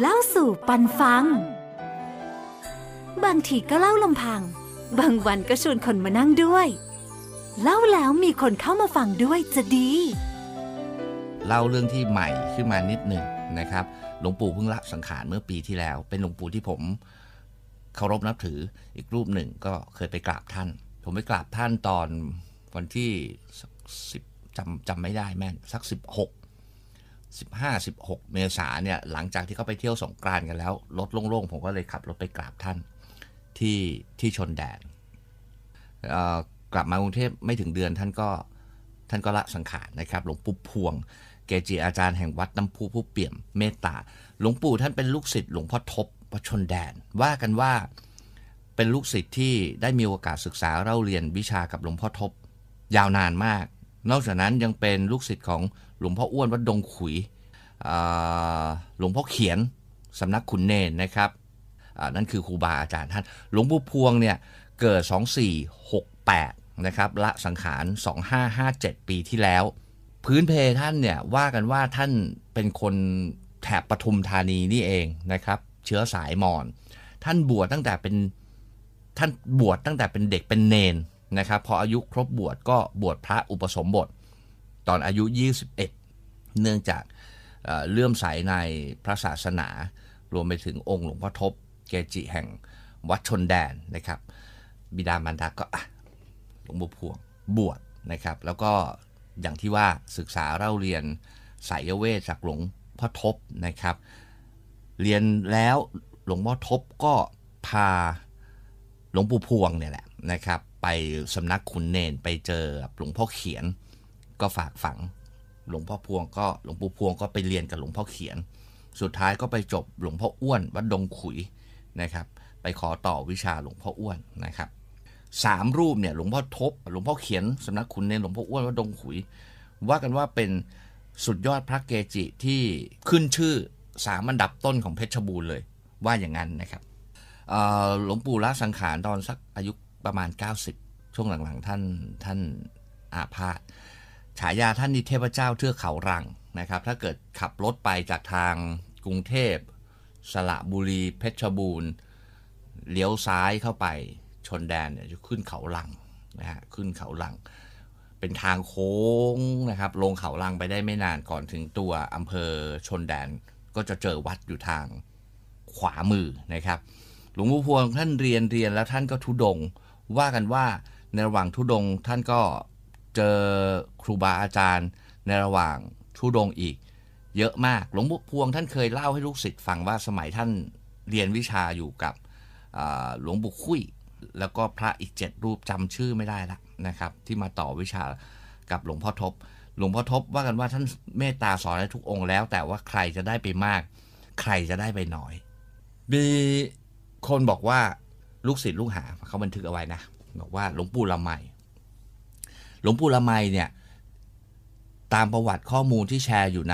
เล่าสู่ปันฟังบางทีก็เล่าลำพังบางวันก็ชวนคนมานั่งด้วยเล่าแล้วมีคนเข้ามาฟังด้วยจะดีเล่าเรื่องที่ใหม่ขึ้นมานิดหนึ่งนะครับหลวงปู่เพิ่งละสังขารเมื่อปีที่แล้วเป็นหลวงปู่ที่ผมเคารพนับถืออีกรูปหนึ่งก็เคยไปกราบท่านผมไปกราบท่านตอนวันที่10จำไม่ได้แม่นสัก15-16 เมษาเนี่ยหลังจากที่เขาไปเที่ยวสงกรานต์กันแล้วรถโล่งๆผมก็เลยขับรถไปกราบท่านที่ชนแดนกลับมากรุงเทพไม่ถึงเดือนท่านก็ละสังขารนะครับหลวงปู่พวงเกจิอาจารย์แห่งวัดน้ำพุผู้เปี่ยมเมตตาหลวงปู่ท่านเป็นลูกศิษย์หลวงพ่อทบวัดชนแดนว่ากันว่าเป็นลูกศิษย์ที่ได้มีโอกาสศึกษาเล่าเรียนวิชากับหลวงพ่อทบยาวนานมากนอกจากนั้นยังเป็นลูกศิษย์ของหลวงพ่ออ้วนวัดดงขุยหลวงพ่อเขียนสำนักขุนเนรนะครับนั่นคือครูบาอาจารย์ท่านหลวงปู่พวงเนี่ยเกิด2468นะครับละสังขาร2557ปีที่แล้วพื้นเพท่านเนี่ยว่ากันว่าท่านเป็นคนแถบปทุมธานีนี่เองนะครับเชื้อสายมอญท่านบวชตั้งแต่เป็นเด็กเป็นเนรนะครับพออายุครบบวชก็บวชพระอุปสมบทตอนอายุ21เนื่องจากเลื่อมใสในพระศาสนารวมไปถึงองค์หลวงพ่อทบเกจิแห่งวัดชนแดนนะครับบิดามารดาก็หลวงปู่พวงบวชนะครับแล้วก็อย่างที่ว่าศึกษาเล่าเรียนสายเวทจากหลวงพ่อทบนะครับเรียนแล้วหลวงพ่อทบก็พาหลวงปู่พวงเนี่ยแหละนะครับไปสำนักขุนเนรไปเจอหลวงพ่อเขียนก็ฝากฝังหลวงปู่พวงก็ไปเรียนกับหลวงพ่อเขียนสุดท้ายก็ไปจบหลวงพ่ออ้วนวัดดงขุยนะครับไปขอต่อวิชาหลวงพ่ออ้วนนะครับ3รูปเนี่ยหลวงพ่อทบหลวงพ่อเขียนสำนักขุนเนรหลวงพ่ออ้วนวัดดงขุยว่ากันว่าเป็นสุดยอดพระเกจิที่ขึ้นชื่อ3อันดับต้นของเพชรบูรณ์เลยว่าอย่างนั้นนะครับหลวงปู่ละสังขารตอนสักอายุประมาณ90ช่วงหลังๆท่านอาพาธฉายาท่านนี่เทพเจ้าเทือกเขารังนะครับถ้าเกิดขับรถไปจากทางกรุงเทพสระบุรีเพชรบูรณ์เลี้ยวซ้ายเข้าไปชนแดนเนี่ยจะขึ้นเขาลังนะฮะขึ้นเขาลังเป็นทางโค้งนะครับลงเขาลังไปได้ไม่นานก่อนถึงตัวอำเภอชนแดนก็จะเจอวัดอยู่ทางขวามือนะครับหลวงปู่พวงท่านเรียนแล้วท่านก็ธุดงค์ว่ากันว่าในระหว่างธุดงค์ท่านก็เจอครูบาอาจารย์ในระหว่างธุดงค์อีกเยอะมากหลวงปู่พวงท่านเคยเล่าให้ลูกศิษย์ฟังว่าสมัยท่านเรียนวิชาอยู่กับหลวงปู่คุ้ยแล้วก็พระอีก7รูปจำชื่อไม่ได้ละนะครับที่มาต่อวิชากับหลวงพ่อทบว่ากันว่าท่านเมตตาสอนให้ทุกองค์แล้วแต่ว่าใครจะได้ไปมากใครจะได้ไปน้อยมีคนบอกว่าลูกศิษย์ลูกหาเขาบันทึกเอาไว้นะบอกว่าหลวงปู่ละไมเนี่ยตามประวัติข้อมูลที่แชร์อยู่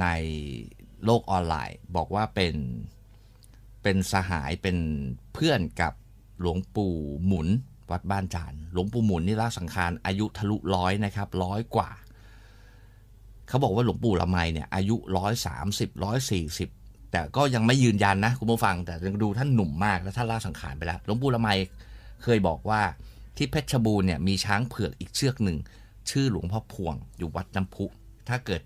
ในโลกออนไลน์บอกว่าเป็นสหายเป็นเพื่อนกับหลวงปู่หมุนวัดบ้านจานหลวงปู่หมุนนี่ละสังขารอายุทะลุ100นะครับ100กว่าเขาบอกว่าหลวงปู่ละไมเนี่ยอายุ130-140แต่ก็ยังไม่ยืนยันนะคุณผู้ฟังแต่ดูท่านหนุ่มมากและท่านละสังขารไปแล้วหลวงปู่ละไมเคยบอกว่าที่เพชรบูรณ์เนี่ยมีช้างเผือกอีกเชือกหนึ่งชื่อหลวงพ่อพวงอยู่วัดน้ำพุถ้าเกิด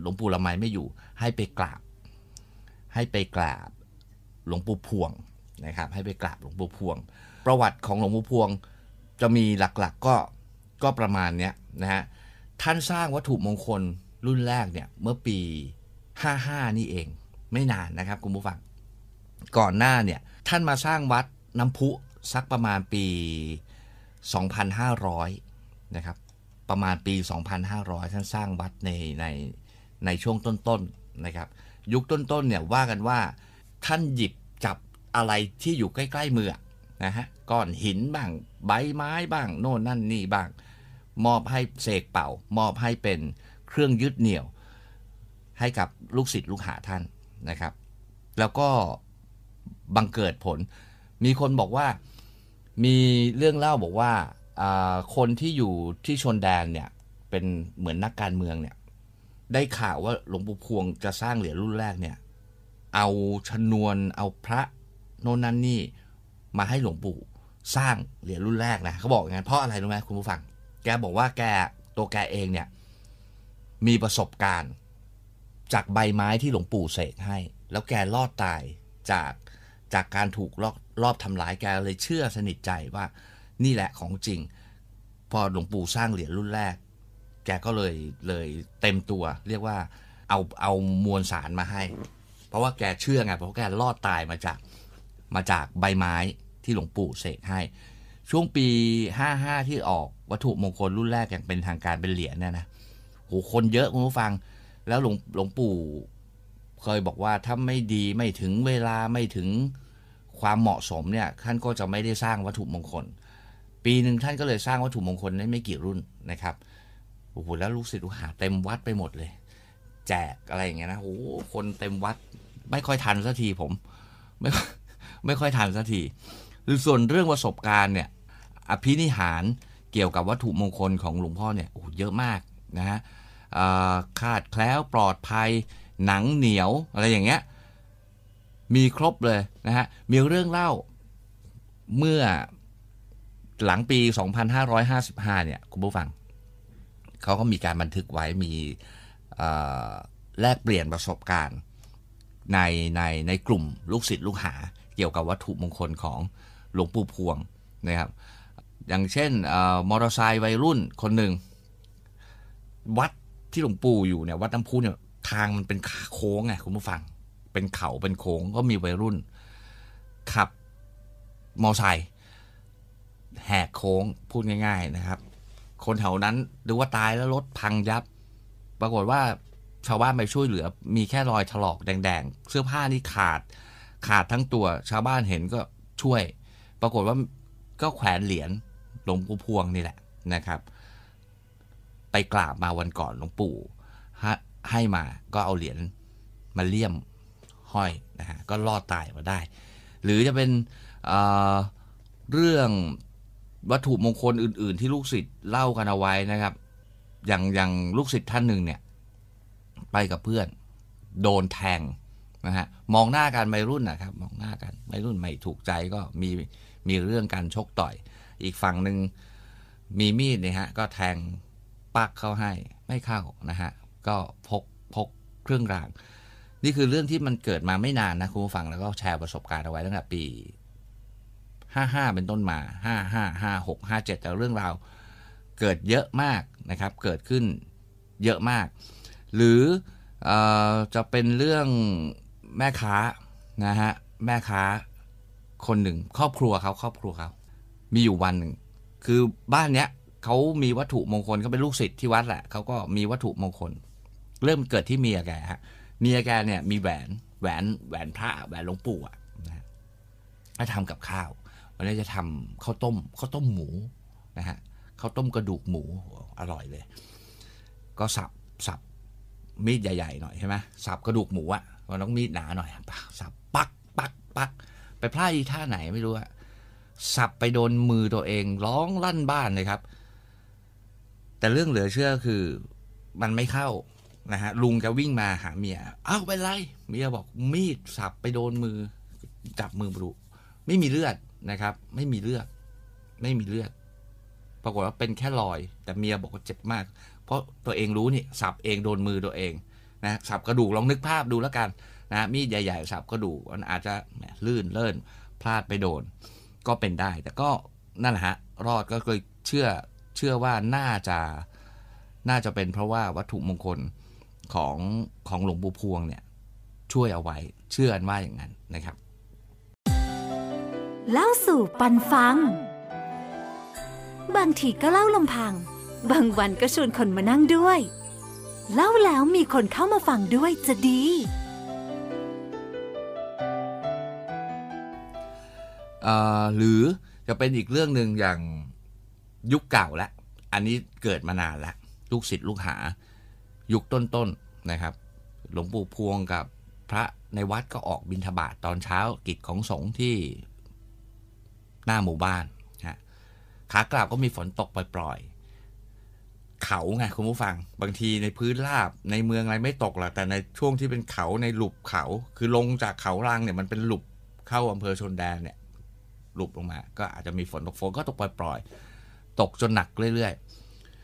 หลวงปู่ละไมไม่อยู่ให้ไปกราบหลวงปู่พวงนะครับให้ไปกราบหลวงปู่พวงประวัติของหลวงปู่พวงจะมีหลักๆก็ประมาณเนี้ยนะฮะท่านสร้างวัตถุมงคลรุ่นแรกเนี่ยเมื่อปี55นี่เองไม่นานนะครับคุณผู้ฟังก่อนหน้าเนี่ยท่านมาสร้างวัดน้ำพุสักประมาณปี2500นะครับประมาณปี2500ท่านสร้างวัดในช่วงต้นๆนะครับยุคต้นๆเนี่ยว่ากันว่าท่านหยิบจับอะไรที่อยู่ใกล้ๆมือนะฮะก้อนหินบ้างใบไม้บ้างโน่นนั่นนี่บ้างมอบให้เสกเป่ามอบให้เป็นเครื่องยึดเหนี่ยวให้กับลูกศิษย์ลูกหาท่านนะครับแล้วก็บังเกิดผลมีคนบอกว่ามีเรื่องเล่าบอกว่าคนที่อยู่ที่ชนแดนเนี่ยเป็นเหมือนนักการเมืองเนี่ยได้ข่าวว่าหลวงปู่พวงจะสร้างเหรียญรุ่นแรกเนี่ย เอาชนวนเอาพระโน่นนั่นนี่มาให้หลวงปู่สร้างเหรียญรุ่นแรกนะเขาบอกงั้นเพราะอะไรรู้ไหมคุณผู้ฟังแกบอกว่าแกเองเนี่ยมีประสบการณ์จากใบไม้ที่หลวงปู่เสกให้แล้วแกรอดตายจากการถูกรอบทำร้ายแกเลยเชื่อสนิทใจว่านี่แหละของจริงพอหลวงปู่สร้างเหรียญรุ่นแรกแกก็เลยเต็มตัวเรียกว่าเอามวลสารมาให้เพราะว่าแกเชื่อไงเพราะแกรอดตายมาจากใบไม้ที่หลวงปู่เสกให้ช่วงปี55ที่ออกวัตถุมงคลรุ่นแรกอย่างเป็นทางการเป็นเหรียญเนี่ยนะโหคนเยอะคุณผู้ฟังแล้วหลวงปู่เคยบอกว่าถ้าไม่ดีไม่ถึงเวลาไม่ถึงความเหมาะสมเนี่ยท่านก็จะไม่ได้สร้างวัตถุมงคลปีหนึ่งท่านก็เลยสร้างวัตถุมงคลได้ไม่กี่รุ่นนะครับโอ้โหแล้วลูกศิษย์ลูกหาเต็มวัดไปหมดเลยแจกอะไรอย่างเงี้ยนะโอ้คนเต็มวัดไม่ค่อยทันสักทีผมไม่ค่อยทันสักทีหรือส่วนเรื่องประสบการณ์เนี่ยอภินิหารเกี่ยวกับวัตถุมงคลของหลวงพ่อเนี่ยโอ้เยอะมากนะฮะคาดแคล้วปลอดภัยหนังเหนียวอะไรอย่างเงี้ยมีครบเลยนะฮะมีเรื่องเล่าเมื่อหลังปี2555เนี่ยคุณผู้ฟังเขาก็มีการบันทึกไว้มีแลกเปลี่ยนประสบการณ์ในกลุ่มลูกศิษย์ลูกหาเกี่ยวกับวัตถุมงคลของหลวงปู่พวงนะครับอย่างเช่นมอเตอร์ไซค์วัยรุ่นคนหนึ่งวัดที่หลวงปู่อยู่เนี่ยวัดน้ำพุเนี่ยทางมันเป็นโค้งไงคุณผู้ฟังเป็นเขาเป็นโค้งก็มีวัยรุ่นขับมอเตอร์ไซค์แหกโค้งพูดง่ายๆนะครับคนแถวนั้นดูว่าตายแล้วรถพังยับปรากฏว่าชาวบ้านไปช่วยเหลือมีแค่รอยถลอกแดงๆเสื้อผ้านี่ขาดทั้งตัวชาวบ้านเห็นก็ช่วยปรากฏว่าก็แขวนเหรียญหลวงปู่พวงนี่แหละนะครับไปกราบมาวันก่อนหลวงปู่ให้มาก็เอาเหรียญมาเลี่ยมห้อยนะฮะก็รอดตายมาได้หรือจะเป็นเรื่องวัตถุมงคลอื่นๆที่ลูกศิษย์เล่ากันเอาไว้นะครับอย่างลูกศิษย์ท่านหนึ่งเนี่ยไปกับเพื่อนโดนแทงนะฮะมองหน้ากันวัยรุ่นนะครับมองหน้ากันวัยรุ่นไม่ถูกใจก็มีเรื่องการชกต่อยอีกฝั่งหนึ่งมีมีดเนี่ยฮะก็แทงปักเข้าให้ไม่เข้านะฮะก็พกเครื่องรางนี่คือเรื่องที่มันเกิดมาไม่นานนะคุณผู้ฟังแล้วก็แชร์ประสบการณ์เอาไว้ตั้งแต่ปี55เป็นต้นมา55 56 57แต่เรื่องราวเกิดเยอะมากนะครับเกิดขึ้นเยอะมากหรือจะเป็นเรื่องแม่ค้านะฮะแม่ค้าคนหนึ่งครอบครัวเขามีอยู่วันหนึ่งคือบ้านเนี้ยเขามีวัตถุมงคลเขาเป็นลูกศิษย์ที่วัดแหละเขาก็มีวัตถุมงคลเริ่มเกิดที่เมียแกฮะเมียแกเนี่ยมีแหวนพระแหวนหลวงปู่อ่ะนะก็ทำกับข้าววันนี้จะทำข้าวต้มหมูนะฮะข้าวต้มกระดูกหมูอร่อยเลยก็สับมีดใหญ่ๆหน่อยใช่ไหมสับกระดูกหมูอ่ะมันต้องมีดหนาหน่อยสับปักไปพลาดท่าไหนไม่รู้อ่ะสับไปโดนมือตัวเองร้องลั่นบ้านเลยครับแต่เรื่องเหลือเชื่อคือมันไม่เข้านะฮะลุงแกวิ่งมาหาเมียอ้าวเป็นไรเมียบอกมีดสับไปโดนมือจับมือบุบไม่มีเลือดนะครับไม่มีเลือดปรากฏว่าเป็นแค่รอยแต่เมียบอกว่าเจ็บมากเพราะตัวเองรู้นี่สับเองโดนมือตัวเองนะสับกระดูกลองนึกภาพดูแล้วกันนะมีดใหญ่ๆสับกระดูกมันอาจจะลื่นเลิ่นพลาดไปโดนก็เป็นได้แต่ก็นั่นแหละฮะรอดก็เลยเชื่อว่าน่าจะเป็นเพราะว่าวัตถุมงคลของหลวงปู่พวงเนี่ยช่วยเอาไว้เชื่อว่าอย่างนั้นนะครับเล่าสู่ปันฟังบางทีก็เล่าลำพังบางวันก็ชวนคนมานั่งด้วยเล่าแล้วมีคนเข้ามาฟังด้วยจะดีหรือจะเป็นอีกเรื่องหนึ่งอย่างยุคเก่าละอันนี้เกิดมานานละลูกศิษย์ลูกหายุคต้นๆนะครับหลวงปู่พวงกับพระในวัดก็ออกบิณฑบาตตอนเช้ากิจของสงฆ์ที่หน้าหมู่บ้านฮะขากลับก็มีฝนตกปล่อยๆ เขาไงคุณผู้ฟังบางทีในพื้นราบในเมืองอะไรไม่ตกหรอกแต่ในช่วงที่เป็นเขาในหลุบเขาคือลงจากเขาลังเนี่ยมันเป็นหลุบเข้าอำเภอชนแดนเนี่ยหลุบลงมาก็อาจจะมีฝนตกฝนก็ตกปล่อยๆตกจนหนักเรื่อย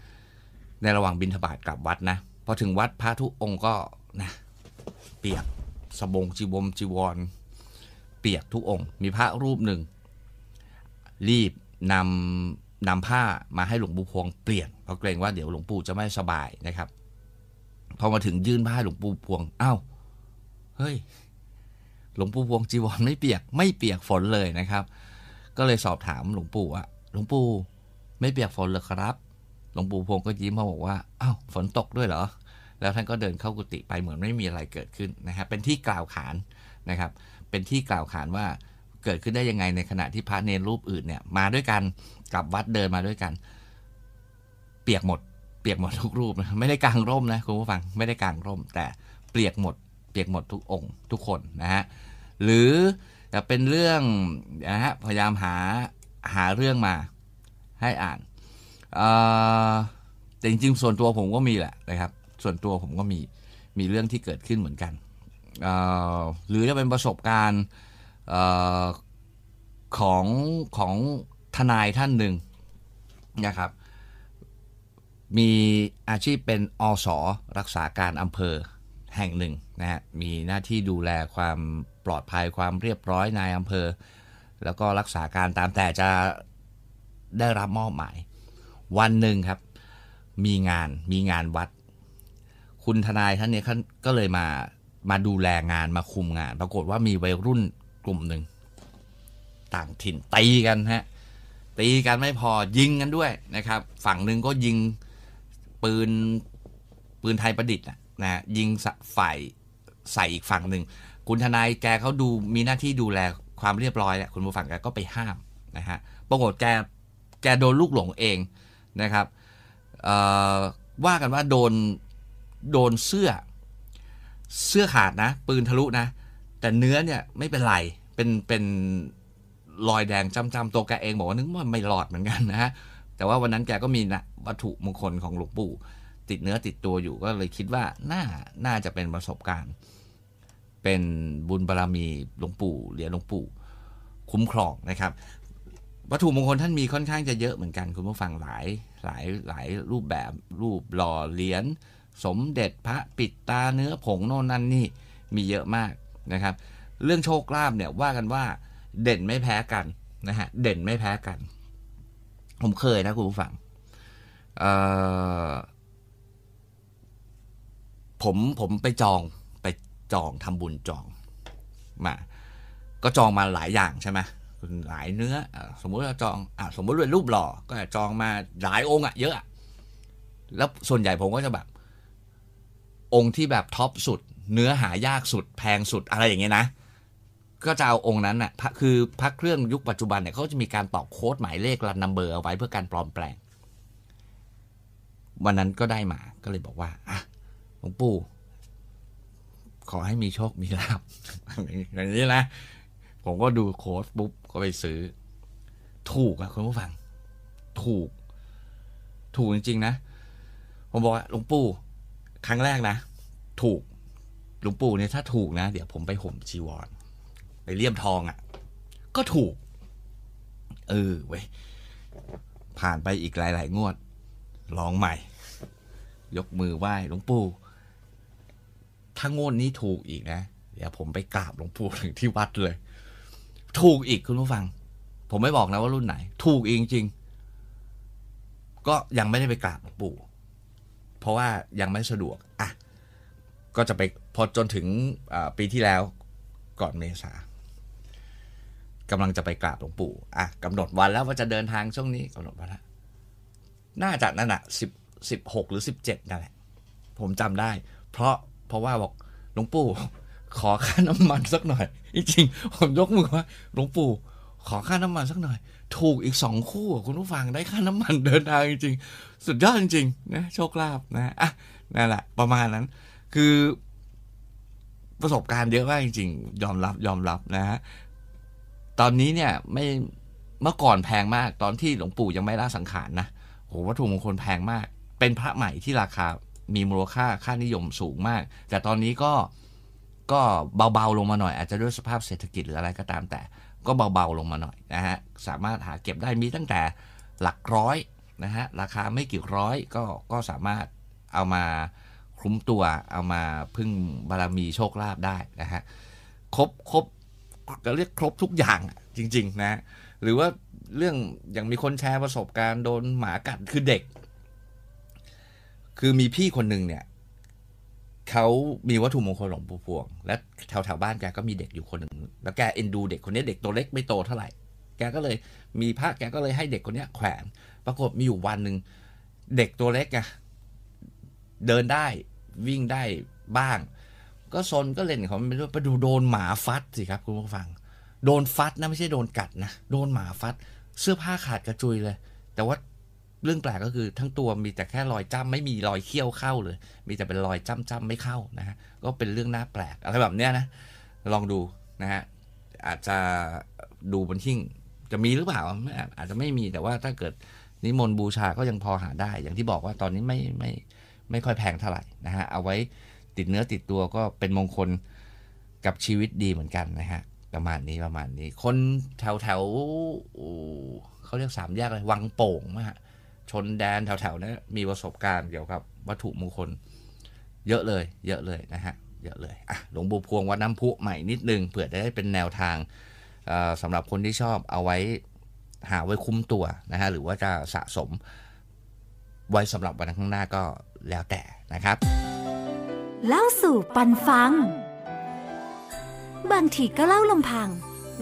ๆในระหว่างบิณฑบาตกลับวัดนะพอถึงวัดพระทุกองค์ก็นะเปียกสบงจีวรเปียกทุกองค์มีพระรูปหนึ่งรีบนำผ้ามาให้หลวงปู่พวงเปลี่ยนเพราะเกรงว่าเดี๋ยวหลวงปู่จะไม่สบายนะครับพอมาถึงยื่นผ้าหลวงปู่พวงอ้าวเฮ้ยหลวงปู่พวงจีวรไม่เปียกฝนเลยนะครับก็เลยสอบถามหลวงปู่ว่าหลวงปู่ไม่เปียกฝนเหรอครับหลวงปู่พวงก็ยิ้มมาบอกว่าอ้าวฝนตกด้วยเหรอแล้วท่านก็เดินเข้ากุฏิไปเหมือนไม่มีอะไรเกิดขึ้นนะฮะเป็นที่กล่าวขานนะครับเป็นที่กล่าวขานว่าเกิดขึ้นได้ยังไงในขณะที่พระเนรรูปอื่นเนี่ยมาด้วยกันกลับวัดเดินมาด้วยกันเปียกหมดทุกรูปนะไม่ได้กางร่มนะคุณผู้ฟังไม่ได้กางร่มแต่เปียกหมดทุกองค์ทุกคนนะฮะหรือจะเป็นเรื่องนะฮะพยายามหาเรื่องมาให้อ่านแต่จริงๆส่วนตัวผมก็มีแหละนะครับส่วนตัวผมก็มีเรื่องที่เกิดขึ้นเหมือนกันหรือจะเป็นประสบการณ์ของทนายท่านหนึ่งนะครับมีอาชีพเป็นอส.รักษาการอำเภอแห่งหนึ่งนะฮะมีหน้าที่ดูแลความปลอดภัยความเรียบร้อยนายอำเภอแล้วก็รักษาการตามแต่จะได้รับมอบหมายวันหนึ่งครับมีงานวัดคุณทนายท่านนี้ก็เลยมาดูแลงานมาคุมงานปรากฏว่ามีวัยรุ่นกลุ่มหนึ่งต่างถิ่นตีกันไม่พอยิงกันด้วยนะครับฝั่งหนึ่งก็ยิงปืนไทยประดิษฐ์นะยิงฝ่ายใส่อีกฝั่งหนึ่งคุณทนายแกเขาดูมีหน้าที่ดูแลความเรียบร้อยแหละคุณผู้ฟังแกก็ไปห้ามนะฮะปรากฏแกโดนลูกหลงเองนะครับว่ากันว่าโดนเสื้อขาดนะปืนทะลุนะแต่เนื้อเนี่ยไม่เป็นไรเป็นรอยแดงจ้ำๆตัวแกเองบอกว่านึกว่าไม่หลอดเหมือนกันนะฮะแต่ว่าวันนั้นแกก็มีนะวัตถุมงคลของหลวงปู่ติดเนื้อติดตัวอยู่ก็เลยคิดว่าน่าจะเป็นประสบการณ์เป็นบุญบารมีหลวงปู่เหรียญหลวงปู่คุ้มครองนะครับวัตถุมงคลท่านมีค่อนข้างจะเยอะเหมือนกันคุณผู้ฟังหลายรูปแบบรูปหล่อเหรียญสมเด็จพระปิดตาเนื้อผงโน่นนั่นนี่มีเยอะมากนะครับเรื่องโชคลาภเนี่ยว่ากันว่าเด่นไม่แพ้กันนะฮะเด่นไม่แพ้กันผมเคยนะคุณผู้ฟังผมไปจองทำบุญจองมาก็จองมาหลายอย่างใช่ไหมหลายเนื้อสมมุติเราจองสมมุติเป็นรูปหล่อก็จองมาหลายองค์เยอะแล้วส่วนใหญ่ผมก็จะแบบองค์ที่แบบท็อปสุดเนื้อหายากสุดแพงสุดอะไรอย่างเงี้ยนะก็จะเอาองค์นั้นน่ะคือพระเครื่องยุคปัจจุบันเนี่ยเขาจะมีการตอกโค้ดหมายเลขรันนัมเบอร์เอาไว้เพื่อการปลอมแปลงวันนั้นก็ได้มาก็เลยบอกว่าอ่ะหลวงปู่ขอให้มีโชคมีลาภอย่างนี้นะผมก็ดูโค้ดปุ๊บก็ไปซื้อถูกอะคุณผู้ฟังถูกจริงๆนะผมบอกว่าหลวงปู่ครั้งแรกนะถูกหลวงปู่เนี่ยถ้าถูกนะเดี๋ยวผมไปห่มจีวรไปเลี่ยมทองอ่ะก็ถูกเว้ยผ่านไปอีกหลายๆงวดลองใหม่ยกมือไหว้หลวงปู่ถ้างวดนี้ถูกอีกนะเดี๋ยวผมไปกราบหลวงปู่ถึงที่วัดเลยถูกอีกคุณผู้ฟังผมไม่บอกนะว่ารุ่นไหนถูกจริงๆก็ยังไม่ได้ไปกราบหลวงปู่เพราะว่ายังไม่สะดวกอ่ะก็จะไปพอจนถึงปีที่แล้วก่อนเมษากำลังจะไปกราบหลวงปู่อ่ะกำหนดวันแล้วว่าจะเดินทางช่วงนี้กำหนดวันแล้วน่าจะนั่นน่ะ16หรือ17นั่นแหละผมจำได้เพราะว่าบอกหลวงปู่ขอค่าน้ำมันสักหน่อยจริงๆผมยกมือว่าหลวงปู่ขอค่าน้ำมันสักหน่อยถูกอีก2คู่คุณผู้ฟังได้ค่าน้ำมันเดินทางจริงๆสุดยอดจริงๆนะโชคลาภนะอ่ะนั่นแหละประมาณนั้นคือประสบการณ์เยอะมากจริงๆยอมรับนะฮะตอนนี้เนี่ยไม่เมื่อก่อนแพงมากตอนที่หลวงปู่ยังไม่ละสังขารนะโหวัตถุมงคลแพงมาก เป็นพระใหม่ที่ราคามีมูลค่านิยมสูงมากแต่ตอนนี้ก็เบาๆลงมาหน่อยอาจจะด้วยสภาพเศรษฐกิจหรืออะไรก็ตามแต่ก็เบาๆลงมาหน่อยนะฮะสามารถหาเก็บได้มีตั้งแต่หลักร้อยนะฮะราคาไม่กี่ร้อยก็สามารถเอามาคุ้มตัวเอามาพึ่งบารมีโชคลาภได้นะฮะครบก็เรียกครบทุกอย่างจริงๆนะหรือว่าเรื่องอย่างมีคนแชร์ประสบการณ์โดนหมากัดคือเด็กคือมีพี่คนหนึ่งเนี่ยเขามีวัตถุมงคลหลวงปู่พวงและแถวๆบ้านแกก็มีเด็กอยู่คนหนึ่งแล้วแกเอ็นดูเด็กคนนี้เด็กตัวเล็กไม่โตเท่าไหร่แกก็เลยมีพระแกก็เลยให้เด็กคนนี้แขวนปรากฏมีอยู่วันหนึ่งเด็กตัวเล็กไงเดินได้วิ่งได้บ้างก็ซนก็เล่นเขาไม่รู้ไปดูโดนหมาฟัดสิครับคุณผู้ฟังโดนฟัดนะไม่ใช่โดนกัดนะโดนหมาฟัดเสื้อผ้าขาดกระจุยเลยแต่ว่าเรื่องแปลกก็คือทั้งตัวมีแต่แค่รอยจ้ำไม่มีรอยเขี้ยวเข้าเลยมีแต่เป็นรอยจ้ำๆไม่เข้านะฮะก็เป็นเรื่องน่าแปลกอะไรแบบเนี้ยนะลองดูนะฮะอาจจะดูบนหิ้งจะมีหรือเปล่าอาจจะไม่มีแต่ว่าถ้าเกิดนิมนต์บูชาก็ยังพอหาได้อย่างที่บอกว่าตอนนี้ไม่ค่อยแพงเท่าไหร่นะฮะเอาไว้ติดเนื้อติดตัวก็เป็นมงคลกับชีวิตดีเหมือนกันนะฮะประมาณนี้คนแถวเขาเรียกสามแยกเลยวังโป่งนะฮะชนแดนแถวๆนี้มีประสบการณ์เกี่ยวกับวัตถุมงคลเยอะเลยนะฮะเยอะเลยอ่ะหลวงปู่พวงวัดน้ำพุใหม่นิดนึงเผื่อได้เป็นแนวทางสำหรับคนที่ชอบเอาไว้หาไว้คุ้มตัวนะฮะหรือว่าจะสะสมไว้สำหรับวันข้างหน้าก็แล้วแต่นะครับเล่าสู่ปันฟังบางทีก็เล่าลำพัง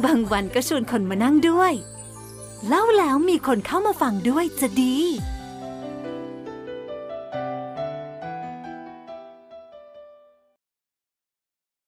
บางวันก็ชวนคนมานั่งด้วยเล่าแล้วมีคนเข้ามาฟังด้วยจะดี